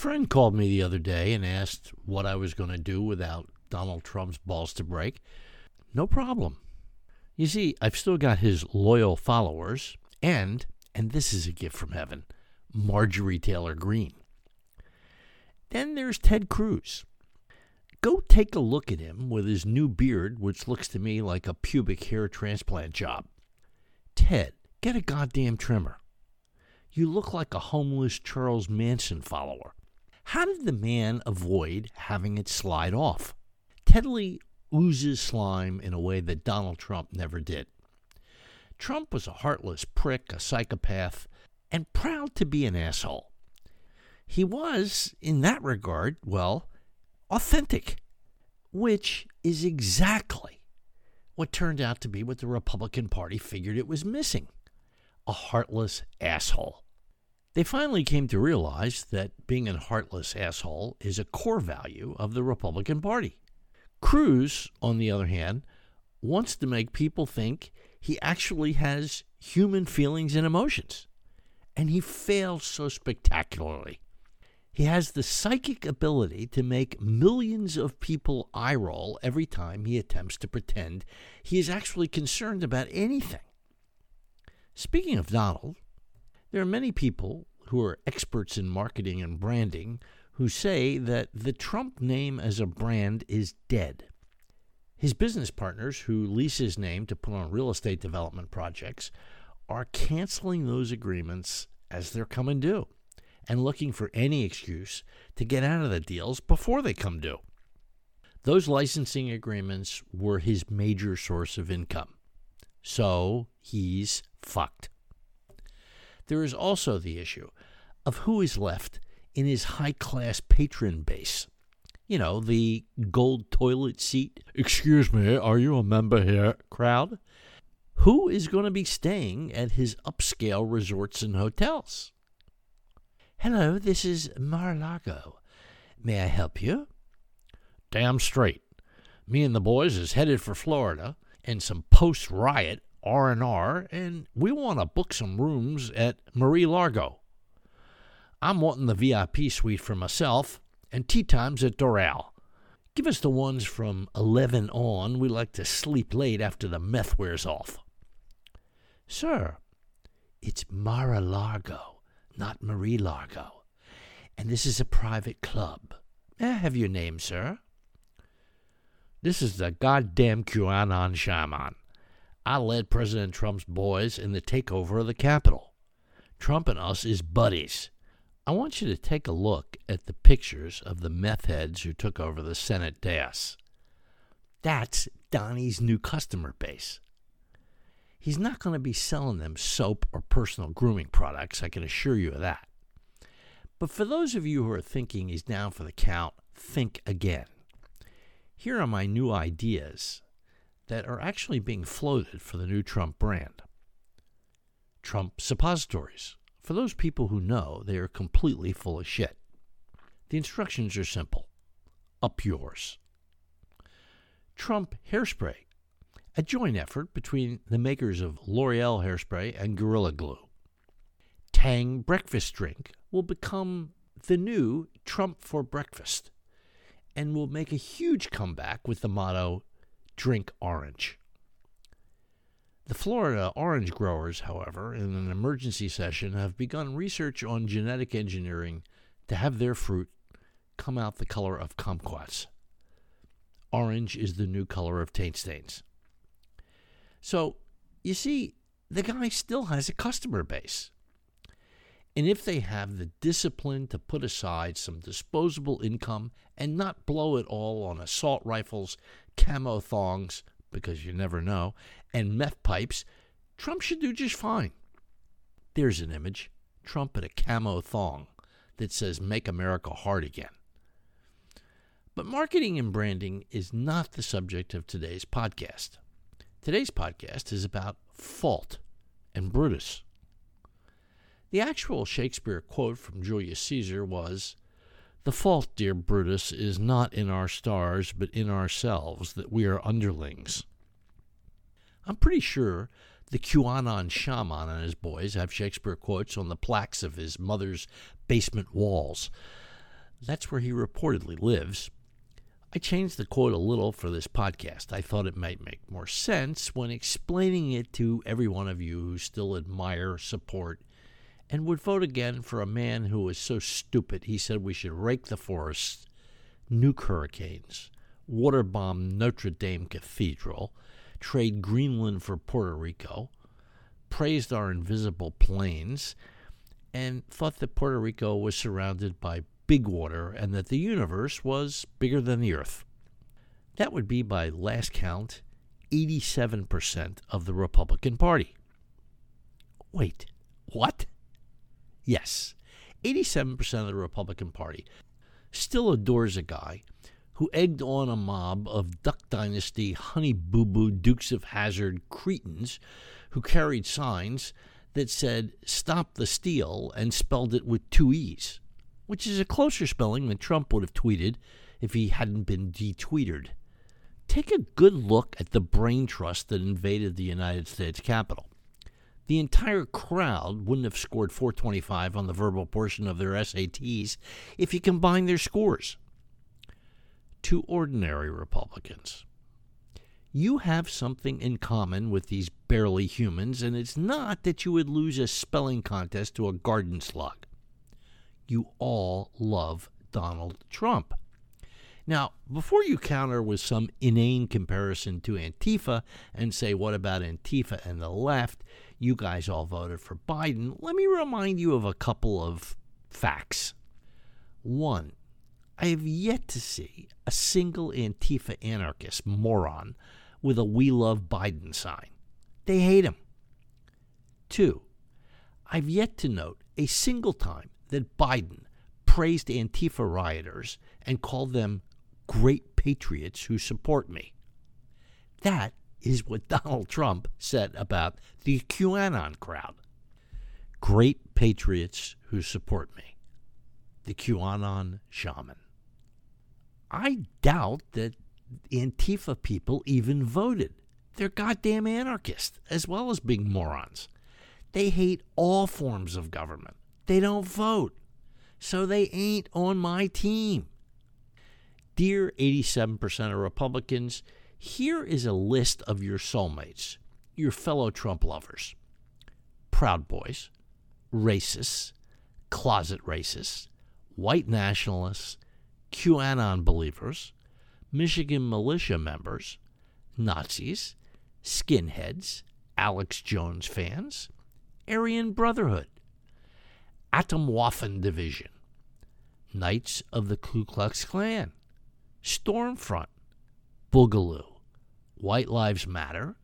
friend called me the other day and asked what I was going to do without Donald Trump's balls to break. No problem. You see, I've still got his loyal followers and this is a gift from heaven, Marjorie Taylor Greene. Then there's Ted Cruz. Go take a look at him with his new beard, which looks to me like a pubic hair transplant job. Ted, get a goddamn trimmer. You look like a homeless Charles Manson follower. How did the man avoid having it slide off? Tedley oozes slime in a way that Donald Trump never did. Trump was a heartless prick, a psychopath, and proud to be an asshole. He was, in that regard, well, authentic, which is exactly what turned out to be what the Republican Party figured it was missing, a heartless asshole. They finally came to realize that being a heartless asshole is a core value of the Republican Party. Cruz, on the other hand, wants to make people think he actually has human feelings and emotions, and he fails so spectacularly. He has the psychic ability to make millions of people eye roll every time he attempts to pretend he is actually concerned about anything. Speaking of Donald, there are many people who are experts in marketing and branding who say that the Trump name as a brand is dead. His business partners who lease his name to put on real estate development projects are canceling those agreements as they're coming due and looking for any excuse to get out of the deals before they come due. Those licensing agreements were his major source of income. So he's fucked. There is also the issue of who is left in his high-class patron base. You know, the gold toilet seat, excuse me, are you a member here, crowd? Who is going to be staying at his upscale resorts and hotels? Hello, this is Mar-a-Lago. May I help you? Damn straight. Me and the boys is headed for Florida and some post-riot R&R, and we want to book some rooms at Mar-a-Lago. I'm wanting the VIP suite for myself and tea times at Doral. Give us the ones from 11 on. We like to sleep late after the meth wears off. Sir, it's Mar-a-Lago, not Mar-a-Lago. And this is a private club. May I have your name, sir? This is the goddamn QAnon Shaman. I led President Trump's boys in the takeover of the Capitol. Trump and us is buddies. I want you to take a look at the pictures of the meth heads who took over the Senate dais. That's Donnie's new customer base. He's not going to be selling them soap or personal grooming products, I can assure you of that. But for those of you who are thinking he's down for the count, think again. Here are my new ideas that are actually being floated for the new Trump brand. Trump suppositories. For those people who know, they are completely full of shit. The instructions are simple. Up yours. Trump Hairspray. A joint effort between the makers of L'Oreal Hairspray and Gorilla Glue. Tang Breakfast Drink will become the new Trump for Breakfast and will make a huge comeback with the motto, Drink Orange. The Florida orange growers, however, in an emergency session, have begun research on genetic engineering to have their fruit come out the color of kumquats. Orange is the new color of taint stains. So, you see, the guy still has a customer base. And if they have the discipline to put aside some disposable income and not blow it all on assault rifles, camo thongs, because you never know, and meth pipes, Trump should do just fine. There's an image, Trump at a camo thong, that says, Make America Hard Again. But marketing and branding is not the subject of today's podcast. Today's podcast is about Fault and Brutus. The actual Shakespeare quote from Julius Caesar was, The fault, dear Brutus, is not in our stars, but in ourselves, that we are underlings. I'm pretty sure the QAnon Shaman and his boys have Shakespeare quotes on the plaques of his mother's basement walls. That's where he reportedly lives. I changed the quote a little for this podcast. I thought it might make more sense when explaining it to every one of you who still admire, support, and would vote again for a man who was so stupid he said we should rake the forests, nuke hurricanes, waterbomb Notre Dame Cathedral, trade Greenland for Puerto Rico, praised our invisible planes, and thought that Puerto Rico was surrounded by big water and that the universe was bigger than the Earth. That would be, by last count, 87% of the Republican Party. Wait, what? Yes, 87% of the Republican Party still adores a guy who egged on a mob of Duck Dynasty, Honey Boo Boo, Dukes of Hazzard cretins who carried signs that said, "Stop the steal," and spelled it with two E's, which is a closer spelling than Trump would have tweeted if he hadn't been detweetered. Take a good look at the brain trust that invaded the United States Capitol. The entire crowd wouldn't have scored 425 on the verbal portion of their SATs if you combined their scores. To ordinary Republicans, you have something in common with these barely humans, and it's not that you would lose a spelling contest to a garden slug. You all love Donald Trump. Now, before you counter with some inane comparison to Antifa and say, what about Antifa and the left? You guys all voted for Biden. Let me remind you of a couple of facts. One, I have yet to see a single Antifa anarchist moron with a "We Love Biden" sign. They hate him. Two, I've yet to note a single time that Biden praised Antifa rioters and called them great patriots who support me. That is what Donald Trump said about the QAnon crowd. Great patriots who support me. The QAnon Shaman. I doubt that Antifa people even voted. They're goddamn anarchists, as well as big morons. They hate all forms of government. They don't vote, so they ain't on my team. Dear 87% of Republicans, here is a list of your soulmates, your fellow Trump lovers. Proud Boys, racists, closet racists, White Nationalists, QAnon Believers, Michigan Militia Members, Nazis, Skinheads, Alex Jones fans, Aryan Brotherhood, Atomwaffen Division, Knights of the Ku Klux Klan, Stormfront, Boogaloo, White Lives Matter,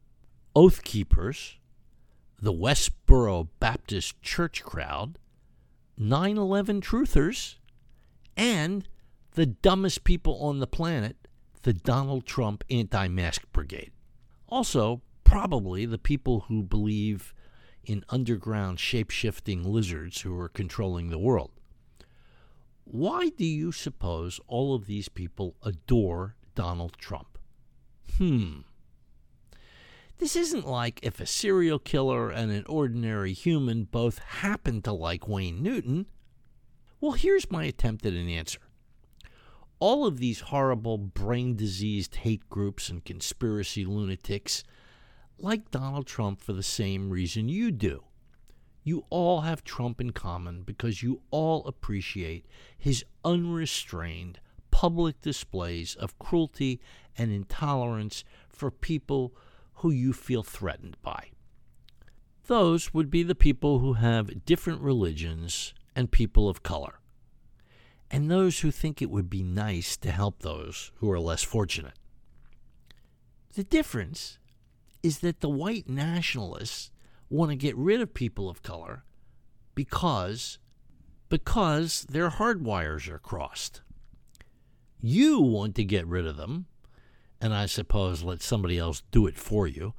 Oath Keepers, the Westboro Baptist Church crowd, 9/11 truthers, and the dumbest people on the planet, the Donald Trump anti-mask brigade. Also, probably the people who believe in underground shape-shifting lizards who are controlling the world. Why do you suppose all of these people adore Donald Trump? This isn't like if a serial killer and an ordinary human both happen to like Wayne Newton. Well, here's my attempt at an answer. All of these horrible, brain-diseased hate groups and conspiracy lunatics like Donald Trump for the same reason you do. You all have Trump in common because you all appreciate his unrestrained public displays of cruelty and intolerance for people who you feel threatened by. Those would be the people who have different religions and people of color, and those who think it would be nice to help those who are less fortunate. The difference is that the white nationalists want to get rid of people of color because their hardwires are crossed. You want to get rid of them, and I suppose let somebody else do it for you,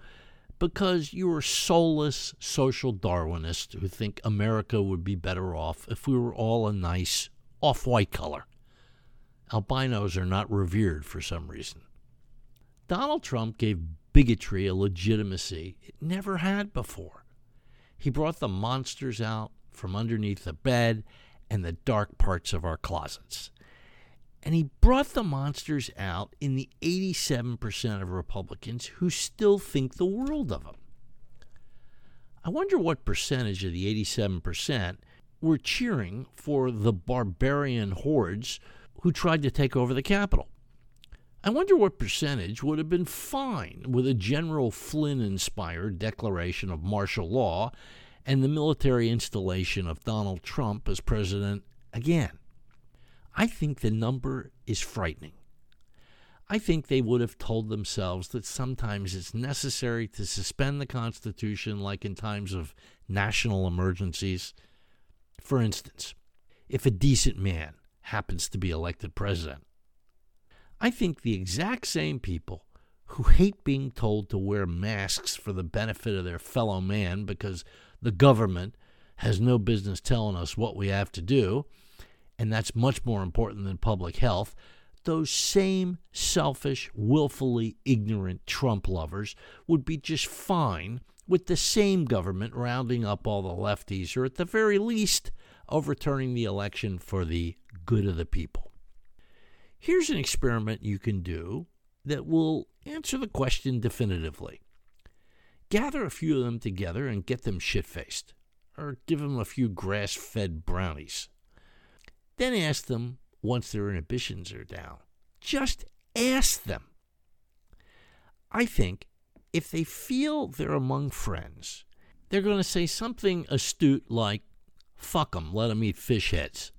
because you are soulless social Darwinists who think America would be better off if we were all a nice off-white color. Albinos are not revered for some reason. Donald Trump gave bigotry a legitimacy it never had before. He brought the monsters out from underneath the bed and the dark parts of our closets. And he brought the monsters out in the 87% of Republicans who still think the world of him. I wonder what percentage of the 87% were cheering for the barbarian hordes who tried to take over the Capitol. I wonder what percentage would have been fine with a General Flynn-inspired declaration of martial law and the military installation of Donald Trump as president again. I think the number is frightening. I think they would have told themselves that sometimes it's necessary to suspend the Constitution, like in times of national emergencies. For instance, if a decent man happens to be elected president. I think the exact same people who hate being told to wear masks for the benefit of their fellow man because the government has no business telling us what we have to do, and that's much more important than public health, those same selfish, willfully ignorant Trump lovers would be just fine with the same government rounding up all the lefties, or at the very least, overturning the election for the good of the people. Here's an experiment you can do that will answer the question definitively. Gather a few of them together and get them shit-faced, or give them a few grass-fed brownies. Then ask them, once their inhibitions are down, just ask them. I think if they feel they're among friends, they're going to say something astute like, fuck them, let them eat fish heads.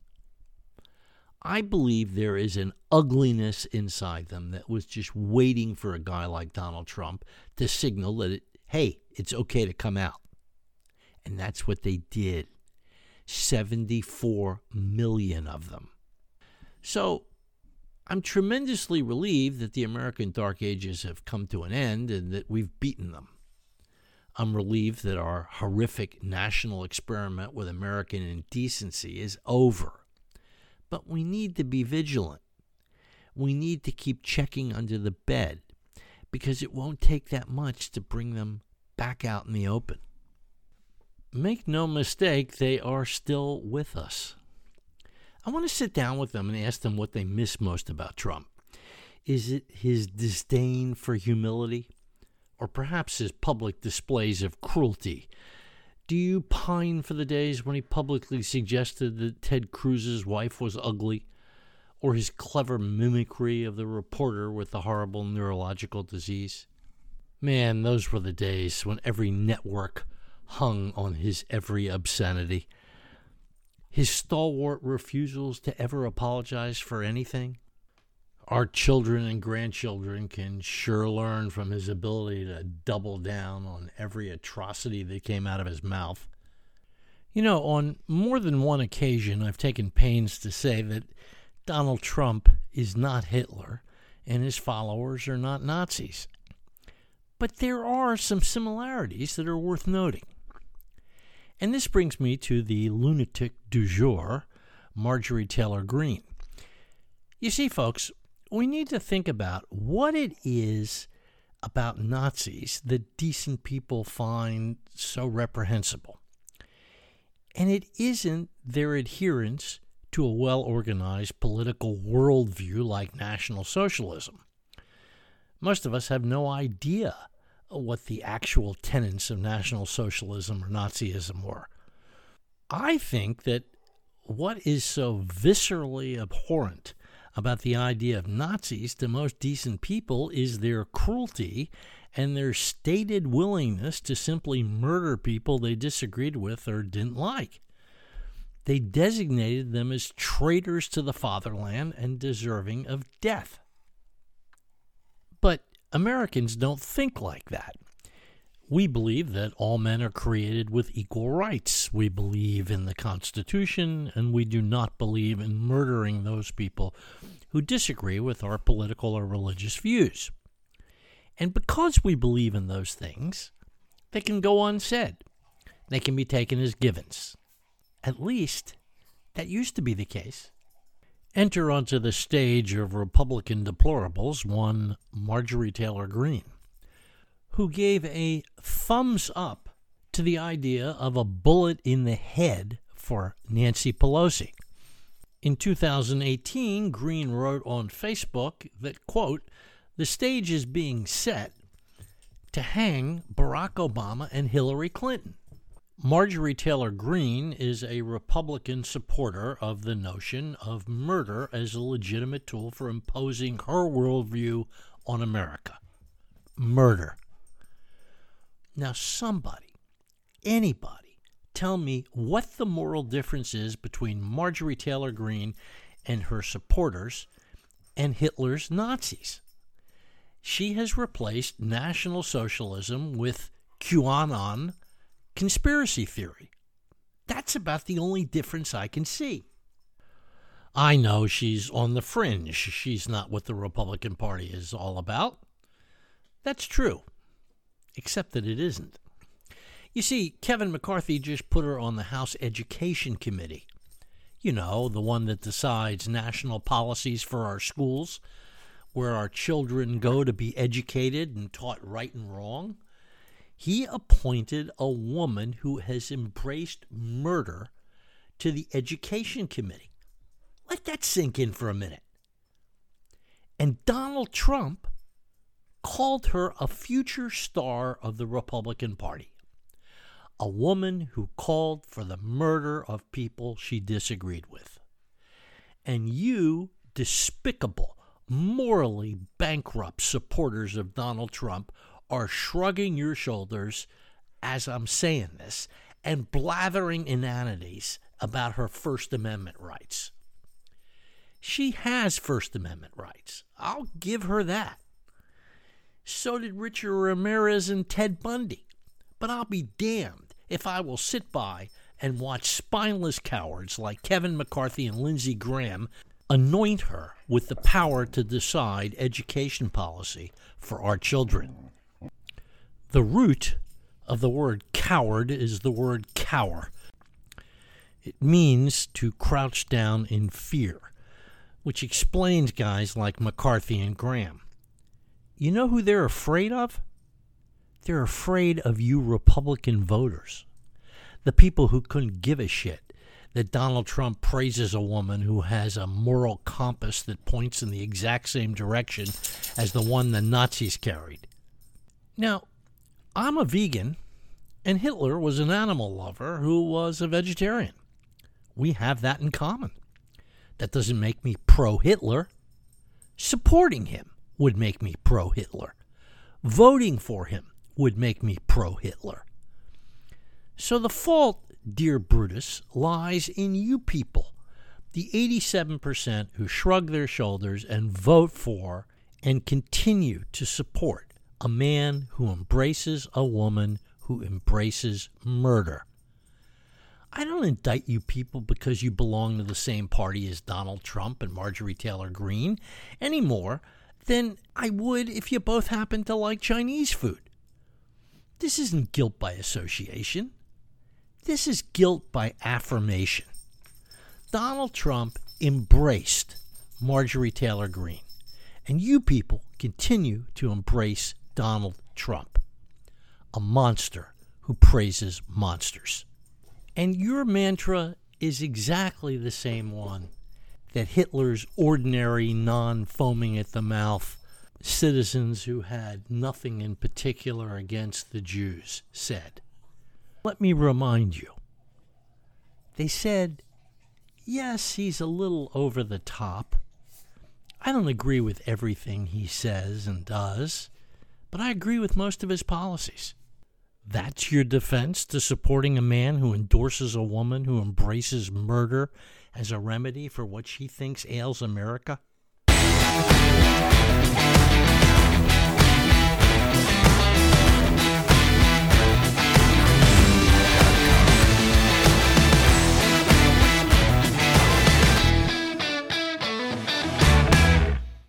I believe there is an ugliness inside them that was just waiting for a guy like Donald Trump to signal that, hey, it's okay to come out. And that's what they did. 74 million of them. So I'm tremendously relieved that the American Dark Ages have come to an end and that we've beaten them. I'm relieved that our horrific national experiment with American indecency is over. But we need to be vigilant. We need to keep checking under the bed, because it won't take that much to bring them back out in the open. Make no mistake, they are still with us. I want to sit down with them and ask them what they miss most about Trump. Is it his disdain for humility? Or perhaps his public displays of cruelty? Do you pine for the days when he publicly suggested that Ted Cruz's wife was ugly? Or his clever mimicry of the reporter with the horrible neurological disease? Man, those were the days when every network hung on his every obscenity. His stalwart refusals to ever apologize for anything. Our children and grandchildren can sure learn from his ability to double down on every atrocity that came out of his mouth. You know, on more than one occasion, I've taken pains to say that Donald Trump is not Hitler and his followers are not Nazis. But there are some similarities that are worth noting. And this brings me to the lunatic du jour, Marjorie Taylor Greene. You see, folks, we need to think about what it is about Nazis that decent people find so reprehensible. And it isn't their adherence to a well-organized political worldview like National Socialism. Most of us have no idea what the actual tenets of National Socialism or Nazism were. I think that what is so viscerally abhorrent about the idea of Nazis to most decent people is their cruelty and their stated willingness to simply murder people they disagreed with or didn't like. They designated them as traitors to the fatherland and deserving of death. But Americans don't think like that. We believe that all men are created with equal rights. We believe in the Constitution, and we do not believe in murdering those people who disagree with our political or religious views. And because we believe in those things, they can go unsaid. They can be taken as givens. At least, that used to be the case. Enter onto the stage of Republican deplorables one Marjorie Taylor Greene, who gave a thumbs up to the idea of a bullet in the head for Nancy Pelosi. In 2018, Greene wrote on Facebook that, quote, "The stage is being set to hang Barack Obama and Hillary Clinton." Marjorie Taylor Greene is a Republican supporter of the notion of murder as a legitimate tool for imposing her worldview on America. Murder. Now somebody, anybody, tell me what the moral difference is between Marjorie Taylor Greene and her supporters and Hitler's Nazis. She has replaced National Socialism with QAnon conspiracy theory. That's about the only difference I can see. I know she's on the fringe. She's not what the Republican Party is all about. That's true, except that it isn't. You see, Kevin McCarthy just put her on the House Education Committee. You know, the one that decides national policies for our schools, where our children go to be educated and taught right and wrong. He appointed a woman who has embraced murder to the Education Committee. Let that sink in for a minute. And Donald Trump called her a future star of the Republican Party, a woman who called for the murder of people she disagreed with. And you despicable, morally bankrupt supporters of Donald Trump are shrugging your shoulders as I'm saying this and blathering inanities about her First Amendment rights. She has First Amendment rights. I'll give her that. So did Richard Ramirez and Ted Bundy. But I'll be damned if I will sit by and watch spineless cowards like Kevin McCarthy and Lindsey Graham anoint her with the power to decide education policy for our children. The root of the word coward is the word cower. It means to crouch down in fear, which explains guys like McCarthy and Graham. You know who they're afraid of? They're afraid of you Republican voters, the people who couldn't give a shit that Donald Trump praises a woman who has a moral compass that points in the exact same direction as the one the Nazis carried. Now, I'm a vegan, and Hitler was an animal lover who was a vegetarian. We have that in common. That doesn't make me pro-Hitler. Supporting him would make me pro-Hitler. Voting for him would make me pro-Hitler. So the fault, dear Brutus, lies in you people, the 87% who shrug their shoulders and vote for and continue to support a man who embraces a woman who embraces murder. I don't indict you people because you belong to the same party as Donald Trump and Marjorie Taylor Greene any more than I would if you both happened to like Chinese food. This isn't guilt by association. This is guilt by affirmation. Donald Trump embraced Marjorie Taylor Greene, and you people continue to embrace Donald Trump, a monster who praises monsters. And your mantra is exactly the same one that Hitler's ordinary, non-foaming-at-the-mouth citizens who had nothing in particular against the Jews said. Let me remind you, they said, yes, he's a little over the top. I don't agree with everything he says and does, but I agree with most of his policies. That's your defense to supporting a man who endorses a woman who embraces murder as a remedy for what she thinks ails America?